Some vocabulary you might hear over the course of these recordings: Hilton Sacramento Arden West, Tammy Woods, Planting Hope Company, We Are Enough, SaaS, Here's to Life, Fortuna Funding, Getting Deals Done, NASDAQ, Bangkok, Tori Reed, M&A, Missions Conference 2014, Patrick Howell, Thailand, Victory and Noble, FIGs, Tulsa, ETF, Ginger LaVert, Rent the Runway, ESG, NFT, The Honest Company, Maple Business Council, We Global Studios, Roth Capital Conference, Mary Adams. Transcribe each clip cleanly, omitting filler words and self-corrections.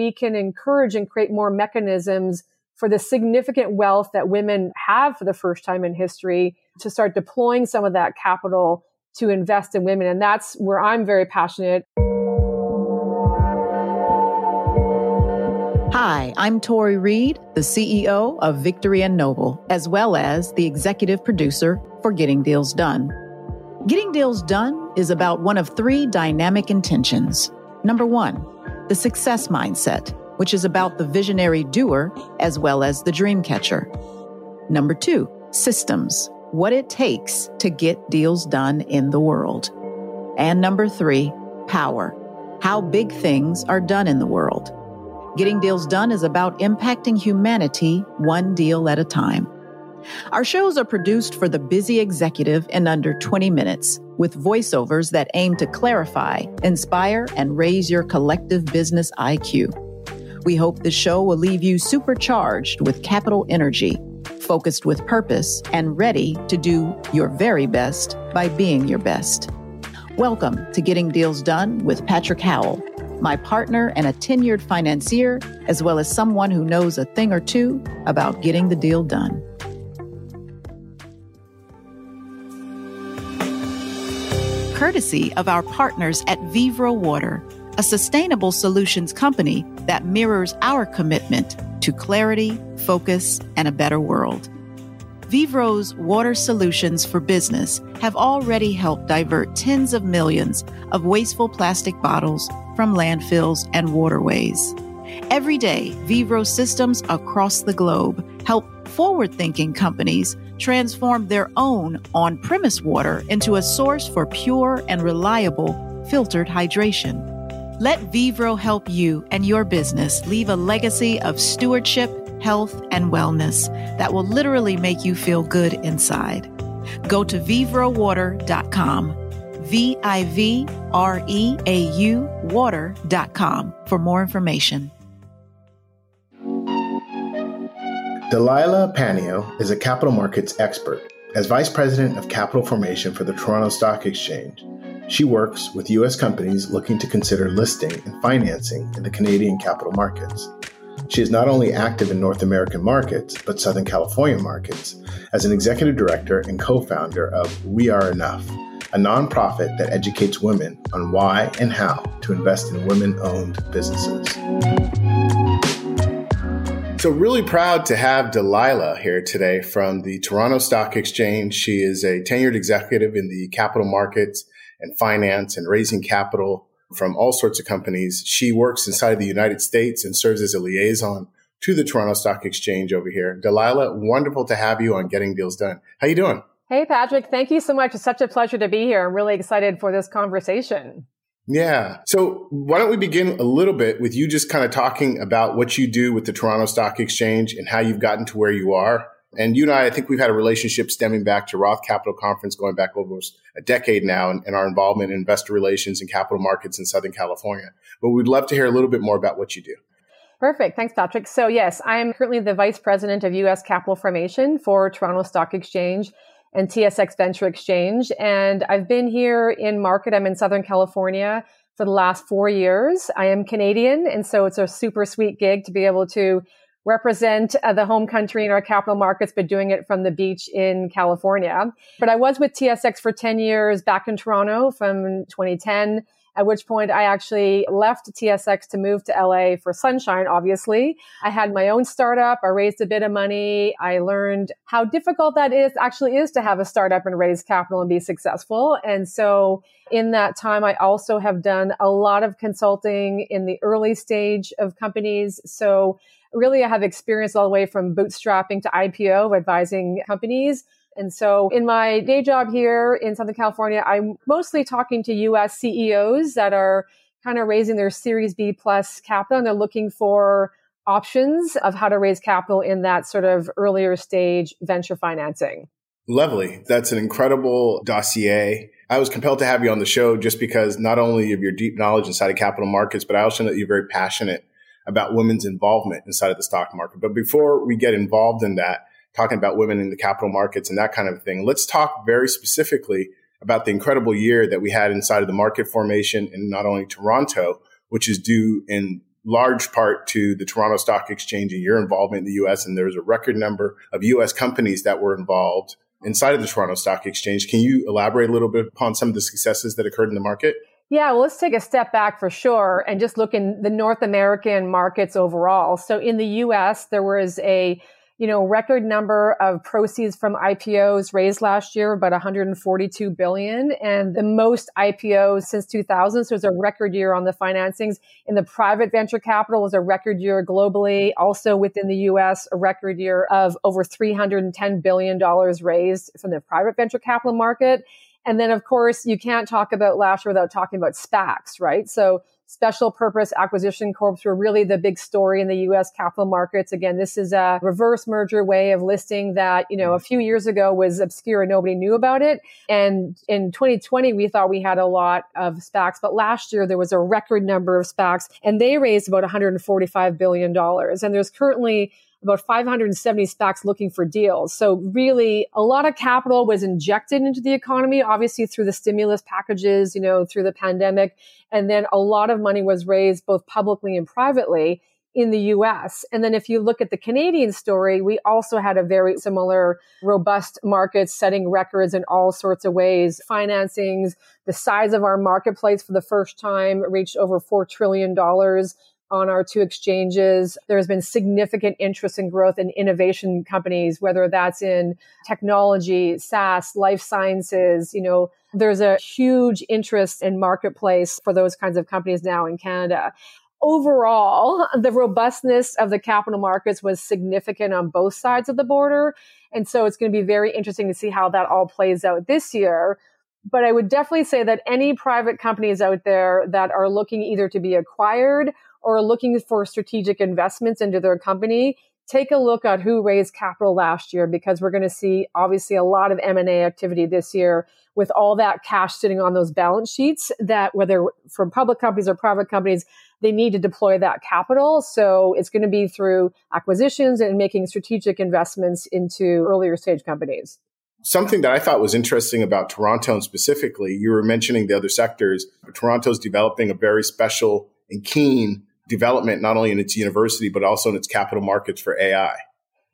we can encourage and create more mechanisms for the significant wealth that women have for the first time in history to start deploying some of that capital to invest in women. And that's where I'm very passionate. Hi, I'm Tori Reed, the CEO of Victory and Noble, as well as the executive producer for Getting Deals Done. Getting Deals Done is about one of three dynamic intentions. Number one, the success mindset, which is about the visionary doer as well as the dream catcher. Number two, systems, what it takes to get deals done in the world. And number three, power, how big things are done in the world. Getting Deals Done is about impacting humanity one deal at a time. Our shows are produced for the busy executive in under 20 minutes, with voiceovers that aim to clarify, inspire, and raise your collective business IQ. We hope the show will leave you supercharged with capital energy, focused with purpose, and ready to do your very best by being your best. Welcome to Getting Deals Done with Patrick Howell, my partner and a tenured financier, as well as someone who knows a thing or two about getting the deal done. Courtesy of our partners at Vivreau Water, a sustainable solutions company that mirrors our commitment to clarity, focus, and a better world. Vivreau's water solutions for business have already helped divert tens of millions of wasteful plastic bottles from landfills and waterways. Every day, Vivreau systems across the globe help forward-thinking companies transform their own on-premise water into a source for pure and reliable filtered hydration. Let Vivreau help you and your business leave a legacy of stewardship, health, and wellness that will literally make you feel good inside. Go to vivreauwater.com, V-I-V-R-E-A-U water.com for more information. Delilah Panio is a capital markets expert. As Vice President of Capital Formation for the Toronto Stock Exchange, she works with U.S. companies looking to consider listing and financing in the Canadian capital markets. She is not only active in North American markets, but Southern California markets as an executive director and co-founder of We Are Enough, a nonprofit that educates women on why and how to invest in women-owned businesses. So really proud to have Delilah here today from the Toronto Stock Exchange. She is a tenured executive in the capital markets and finance and raising capital from all sorts of companies. She works inside the United States and serves as a liaison to the Toronto Stock Exchange over here. Delilah, wonderful to have you on Getting Deals Done. How you doing? Hey, Patrick. Thank you so much. It's such a pleasure to be here. I'm really excited for this conversation. Yeah. So why don't we begin a little bit with you just kind of talking about what you do with the Toronto Stock Exchange and how you've gotten to where you are. And you and I think we've had a relationship stemming back to Roth Capital Conference going back almost a decade now, and our involvement in investor relations and capital markets in Southern California. But we'd love to hear a little bit more about what you do. Perfect. Thanks, Patrick. So yes, I am currently the Vice President of U.S. Capital Formation for Toronto Stock Exchange and TSX Venture Exchange. And I've been here in market. I'm in Southern California for the last 4 years. I am Canadian, and so it's a super sweet gig to be able to represent the home country in our capital markets, but doing it from the beach in California. But I was with TSX for 10 years back in Toronto from 2010, at which point I actually left TSX to move to LA for Sunshine, obviously. I had my own startup. I raised a bit of money. I learned how difficult that is to have a startup and raise capital and be successful. And so in that time, I also have done a lot of consulting in the early stage of companies. So really, I have experience all the way from bootstrapping to IPO, advising companies. And so in my day job here in Southern California, I'm mostly talking to U.S. CEOs that are kind of raising their Series B plus capital, and they're looking for options of how to raise capital in that sort of earlier stage venture financing. Lovely. That's an incredible dossier. I was compelled to have you on the show just because not only of your deep knowledge inside of capital markets, but I also know that you're very passionate about women's involvement inside of the stock market. But before we get involved in that, talking about women in the capital markets and that kind of thing, let's talk very specifically about the incredible year that we had inside of the market formation in not only Toronto, which is due in large part to the Toronto Stock Exchange and your involvement in the U.S., and there was a record number of U.S. companies that were involved inside of the Toronto Stock Exchange. Can you elaborate a little bit upon some of the successes that occurred in the market? Yeah, well, let's take a step back for sure and just look in the North American markets overall. So in the U.S., there was a record number of proceeds from IPOs raised last year, about $142 billion, and the most IPOs since 2000. So it was a record year on the financings. In the private venture capital was a record year globally. Also within the U.S., a record year of over $310 billion raised from the private venture capital market. And then, of course, you can't talk about last year without talking about SPACs, right? So special purpose acquisition corps were really the big story in the U.S. capital markets. Again, this is a reverse merger way of listing that, a few years ago was obscure and nobody knew about it. And in 2020, we thought we had a lot of SPACs, but last year there was a record number of SPACs and they raised about $145 billion. And there's currently about 570 SPACs looking for deals. So really, a lot of capital was injected into the economy, obviously through the stimulus packages, through the pandemic. And then a lot of money was raised both publicly and privately in the US. And then if you look at the Canadian story, we also had a very similar robust market, setting records in all sorts of ways. Financings, the size of our marketplace for the first time reached over $4 trillion. On our two exchanges, there has been significant interest and growth in innovation companies, whether that's in technology, SaaS, life sciences. There's a huge interest in marketplace for those kinds of companies now in Canada. Overall, the robustness of the capital markets was significant on both sides of the border. And so it's going to be very interesting to see how that all plays out this year. But I would definitely say that any private companies out there that are looking either to be acquired or looking for strategic investments into their company, take a look at who raised capital last year, because we're going to see obviously a lot of M&A activity this year with all that cash sitting on those balance sheets that, whether from public companies or private companies, they need to deploy that capital. So it's going to be through acquisitions and making strategic investments into earlier stage companies. Something that I thought was interesting about Toronto, and specifically, you were mentioning the other sectors, but Toronto's developing a very special and keen development, not only in its university, but also in its capital markets for AI.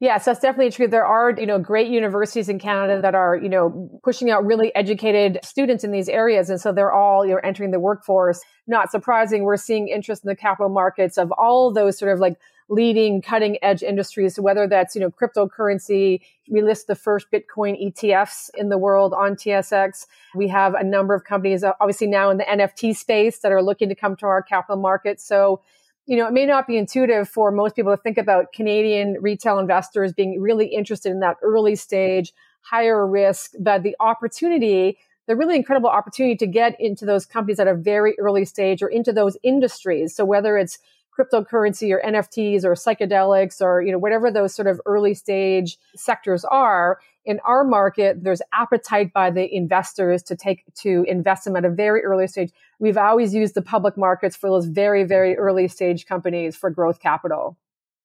Yes, that's definitely true. There are, great universities in Canada that are, pushing out really educated students in these areas. And so they're all, entering the workforce. Not surprising, we're seeing interest in the capital markets of all those sort of like leading cutting edge industries, so whether that's, cryptocurrency. We list the first Bitcoin ETFs in the world on TSX. We have a number of companies, obviously now in the NFT space, that are looking to come to our capital markets. So, it may not be intuitive for most people to think about Canadian retail investors being really interested in that early stage, higher risk, but the opportunity, the really incredible opportunity to get into those companies at a very early stage or into those industries. So whether it's cryptocurrency or NFTs or psychedelics or, whatever those sort of early stage sectors are, in our market, there's appetite by the investors to invest them at a very early stage. We've always used the public markets for those very, very early stage companies for growth capital.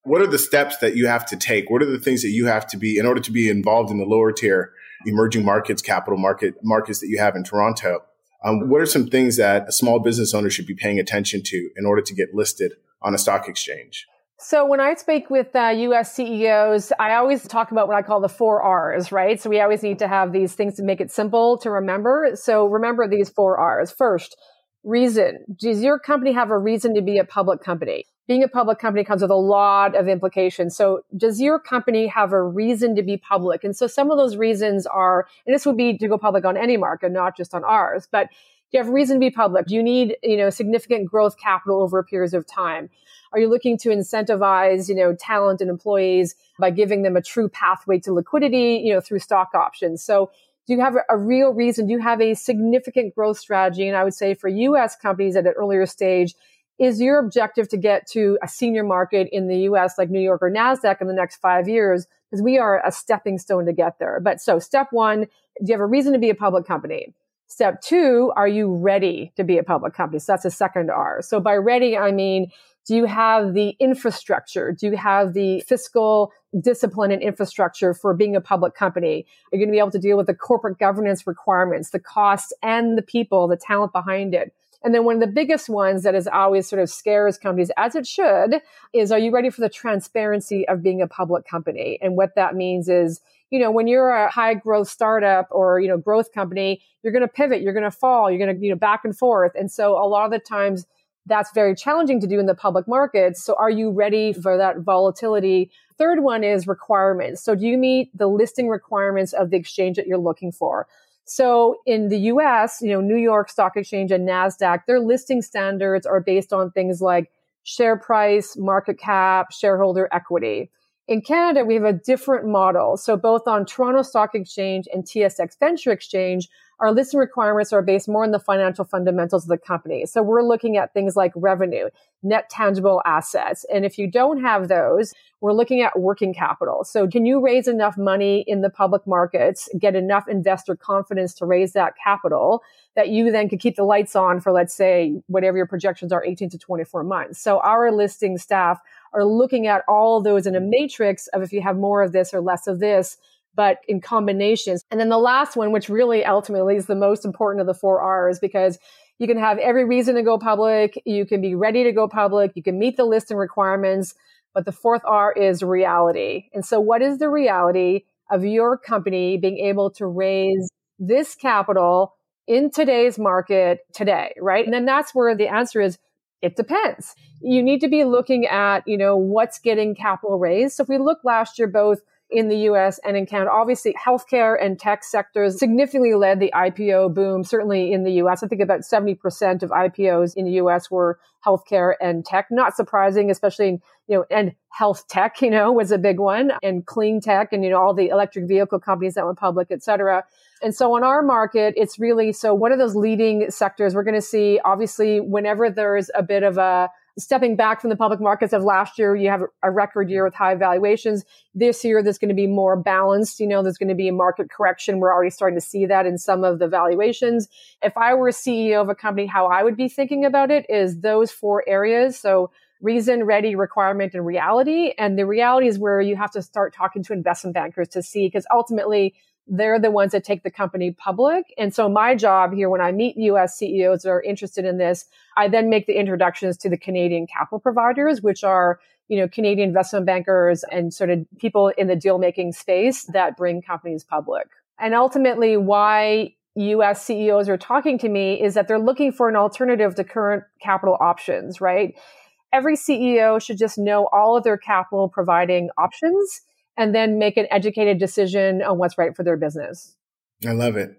What are the steps that you have to take? What are the things that you have to be in order to be involved in the lower tier emerging markets, capital markets that you have in Toronto? What are some things that a small business owner should be paying attention to in order to get listed on a stock exchange? So when I speak with U.S. CEOs, I always talk about what I call the 4 R's, right? So we always need to have these things to make it simple to remember. So remember these 4 R's. First, reason. Does your company have a reason to be a public company? Being a public company comes with a lot of implications. So does your company have a reason to be public? And so some of those reasons are, and this would be to go public on any market, not just on ours, but do you have reason to be public? Do you need, significant growth capital over periods of time? Are you looking to incentivize, talent and employees by giving them a true pathway to liquidity, through stock options? So do you have a real reason? Do you have a significant growth strategy? And I would say for U.S. companies at an earlier stage, is your objective to get to a senior market in the U.S. like New York or NASDAQ in the next 5 years? Because we are a stepping stone to get there. But so step one, do you have a reason to be a public company? Step two, are you ready to be a public company? So that's the second R. So by ready, I mean, do you have the infrastructure? Do you have the fiscal discipline and infrastructure for being a public company? Are you going to be able to deal with the corporate governance requirements, the costs and the people, the talent behind it? And then one of the biggest ones that is always sort of scares companies, as it should, is are you ready for the transparency of being a public company? And what that means is, you know, when you're a high growth startup or, you know, growth company, you're going to pivot, you're going to fall, you're going to, you know, back and forth. And so a lot of the times that's very challenging to do in the public markets. So are you ready for that volatility? Third one is requirements. So do you meet the listing requirements of the exchange that you're looking for? So in the US, you know, New York Stock Exchange and NASDAQ, their listing standards are based on things like share price, market cap, shareholder equity. In Canada, we have a different model. So both on Toronto Stock Exchange and TSX Venture Exchange, our listing requirements are based more on the financial fundamentals of the company. So we're looking at things like revenue, net tangible assets. And if you don't have those, we're looking at working capital. So can you raise enough money in the public markets, get enough investor confidence to raise that capital that you then could keep the lights on for, let's say, whatever your projections are, 18 to 24 months. So our listing staff are looking at all those in a matrix of if you have more of this or less of this, but in combinations. And then the last one, which really ultimately is the most important of the 4 R's, because you can have every reason to go public, you can be ready to go public, you can meet the listing requirements, but the 4th R is reality. And so what is the reality of your company being able to raise this capital in today's market today, right? And then that's where the answer is, it depends. You need to be looking at, you know, what's getting capital raised. So if we look last year, both in the US and in Canada, obviously healthcare and tech sectors significantly led the IPO boom, certainly in the US. I think about 70% of IPOs in the US were healthcare and tech. Not surprising, especially in, you know, and health tech, you know, was a big one, and clean tech and, you know, all the electric vehicle companies that went public, et cetera. And so on our market, it's really, so what are those leading sectors? We're going to see, obviously, whenever there's a bit of a stepping back from the public markets of last year, you have a record year with high valuations. This year, there's going to be more balanced. You know, there's going to be a market correction. We're already starting to see that in some of the valuations. If I were a CEO of a company, how I would be thinking about it is those 4 areas. So reason, ready, requirement, and reality. And the reality is where you have to start talking to investment bankers to see, because ultimately, they're the ones that take the company public. And so my job here, when I meet US CEOs that are interested in this, I then make the introductions to the Canadian capital providers, which are, you know, Canadian investment bankers and sort of people in the deal-making space that bring companies public. And ultimately, why US CEOs are talking to me is that they're looking for an alternative to current capital options, right? Every CEO should just know all of their capital providing options and then make an educated decision on what's right for their business. I love it.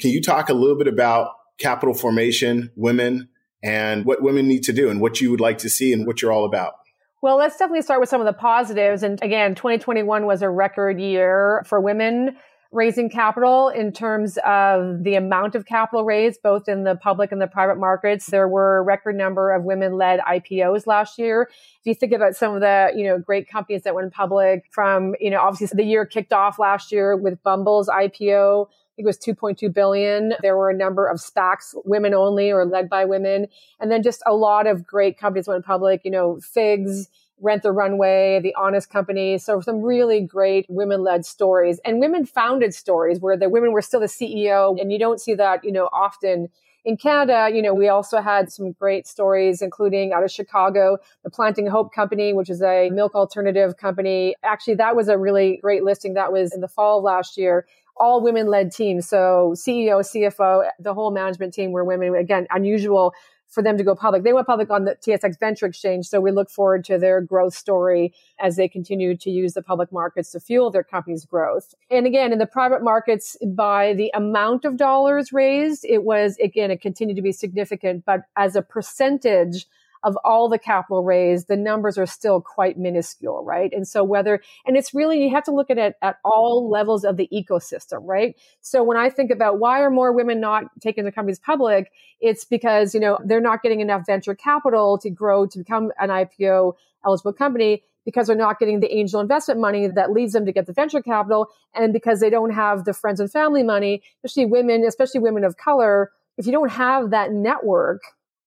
Can you talk a little bit about capital formation, women, and what women need to do and what you would like to see and what you're all about? Well, let's definitely start with some of the positives. And again, 2021 was a record year for women raising capital in terms of the amount of capital raised, both in the public and the private markets. There were a record number of women-led IPOs last year. If you think about some of the, you know, great companies that went public from, you know, obviously the year kicked off last year with Bumble's IPO, I think it was $2.2 billion. There were a number of SPACs, women only or led by women. And then just a lot of great companies went public, you know, FIGs, Rent the Runway, The Honest Company. So some really great women-led stories and women-founded stories where the women were still the CEO. And you don't see that, you know, often. In Canada, you know, we also had some great stories, including out of Chicago, the Planting Hope Company, which is a milk alternative company. Actually, that was a really great listing. That was in the fall of last year. All women-led teams. So CEO, CFO, the whole management team were women. Again, unusual for them to go public. They went public on the TSX Venture Exchange. So we look forward to their growth story as they continue to use the public markets to fuel their company's growth. And again, in the private markets, by the amount of dollars raised, it was, again, it continued to be significant. But as a percentage of all the capital raised, the numbers are still quite minuscule, right? And so whether, and it's really, you have to look at it at all levels of the ecosystem, right? So when I think about why are more women not taking their companies public, it's because, you know, they're not getting enough venture capital to grow, to become an IPO eligible company, because they're not getting the angel investment money that leads them to get the venture capital. And because they don't have the friends and family money, especially women of color, if you don't have that network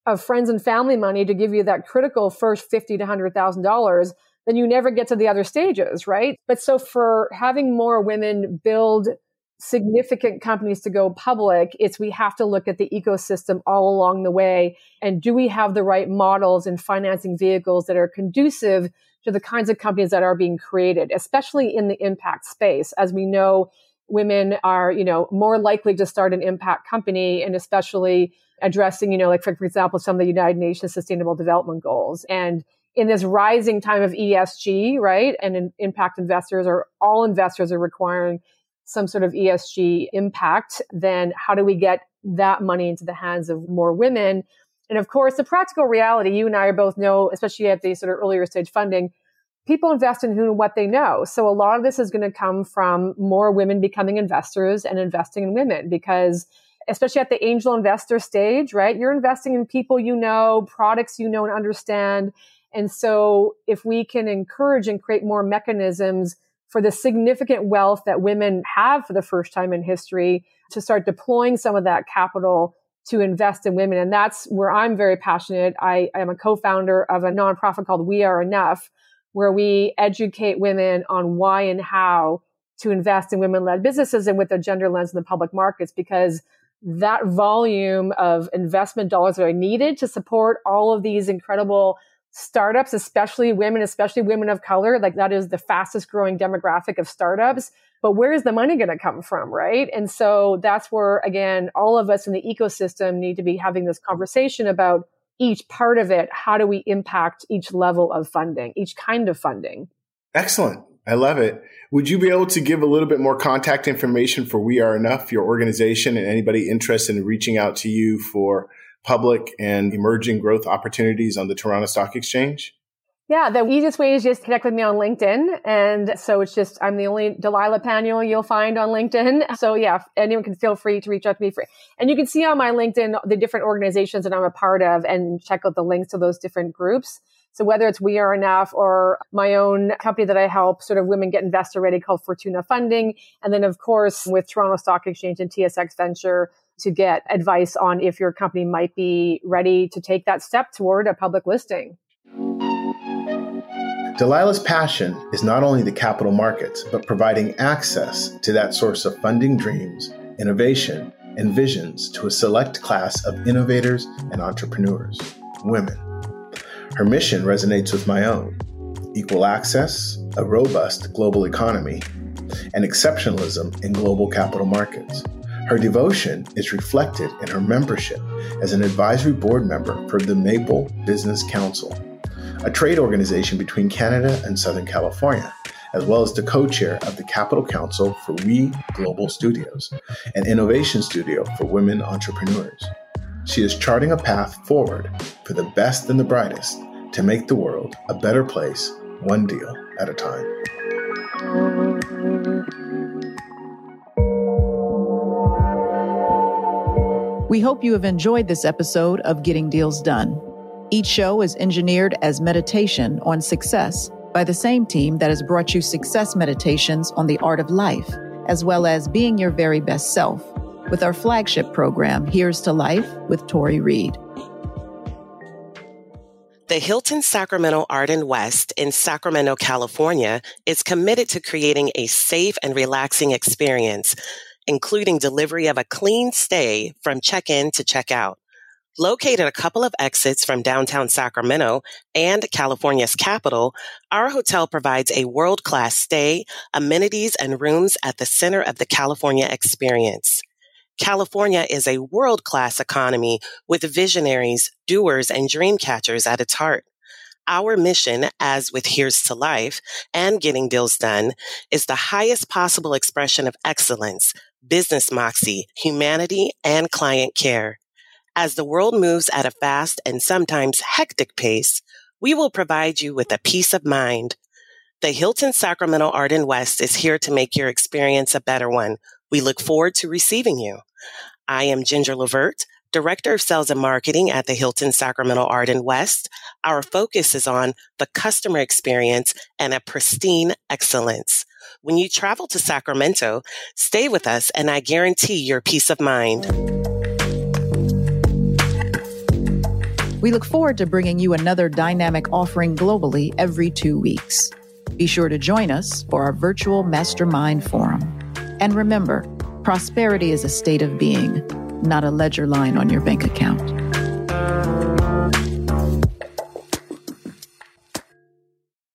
of friends and family money to give you that critical first $50,000 to $100,000, then you never get to the other stages, right? But so for having more women build significant companies to go public, it's we have to look at the ecosystem all along the way. And do we have the right models and financing vehicles that are conducive to the kinds of companies that are being created, especially in the impact space? As we know, women are, more likely to start an impact company, and especially addressing, for example, some of the United Nations Sustainable Development Goals. And in this rising time of ESG, right, and impact investors or all investors are requiring some sort of ESG impact, then how do we get that money into the hands of more women? And of course, the practical reality, you and I both know, especially at the sort of earlier stage funding, people invest in who and what they know. So a lot of this is going to come from more women becoming investors and investing in women, because especially at the angel investor stage, right, you're investing in people you know, products you know and understand. And so if we can encourage and create more mechanisms for the significant wealth that women have for the first time in history to start deploying some of that capital to invest in women. And that's where I'm very passionate. I am a co-founder of a nonprofit called We Are Enough, where we educate women on why and how to invest in women-led businesses and with their gender lens in the public markets, because that volume of investment dollars that are needed to support all of these incredible startups, especially women of color, like that is the fastest growing demographic of startups. But where is the money going to come from, right? And so that's where, again, all of us in the ecosystem need to be having this conversation about each part of it. How do we impact each level of funding, each kind of funding? Excellent. I love it. Would you be able to give a little bit more contact information for We Are Enough, your organization, and anybody interested in reaching out to you for public and emerging growth opportunities on the Toronto Stock Exchange? Yeah, the easiest way is just connect with me on LinkedIn. And so it's just, I'm the only Delilah Panio you'll find on LinkedIn. So yeah, anyone can feel free to reach out to me. And you can see on my LinkedIn the different organizations that I'm a part of and check out the links to those different groups. So whether it's We Are Enough or my own company that I help sort of women get investor ready called Fortuna Funding. And then of course with Toronto Stock Exchange and TSX Venture to get advice on if your company might be ready to take that step toward a public listing. Delilah's passion is not only the capital markets, but providing access to that source of funding dreams, innovation, and visions to a select class of innovators and entrepreneurs, women. Her mission resonates with my own: equal access, a robust global economy, and exceptionalism in global capital markets. Her devotion is reflected in her membership as an advisory board member for the Maple Business Council, a trade organization between Canada and Southern California, as well as the co-chair of the Capital Council for We Global Studios, an innovation studio for women entrepreneurs. She is charting a path forward for the best and the brightest to make the world a better place, one deal at a time. We hope you have enjoyed this episode of Getting Deals Done. Each show is engineered as meditation on success by the same team that has brought you Success Meditations on the Art of Life, as well as Being Your Very Best Self with our flagship program, Here's to Life with Tori Reed. The Hilton Sacramento Arden West in Sacramento, California is committed to creating a safe and relaxing experience, including delivery of a clean stay from check-in to check-out. Located a couple of exits from downtown Sacramento and California's capital, our hotel provides a world-class stay, amenities, and rooms at the center of the California experience. California is a world-class economy with visionaries, doers, and dream catchers at its heart. Our mission, as with Here's to Life and Getting Deals Done, is the highest possible expression of excellence, business moxie, humanity, and client care. As the world moves at a fast and sometimes hectic pace, we will provide you with a peace of mind. The Hilton Sacramento Arden West is here to make your experience a better one. We look forward to receiving you. I am Ginger LaVert, Director of Sales and Marketing at the Hilton Sacramento Arden West. Our focus is on the customer experience and a pristine excellence. When you travel to Sacramento, stay with us and I guarantee your peace of mind. We look forward to bringing you another dynamic offering globally every 2 weeks. Be sure to join us for our virtual mastermind forum. And remember, Prosperity is a state of being, not a ledger line on your bank account.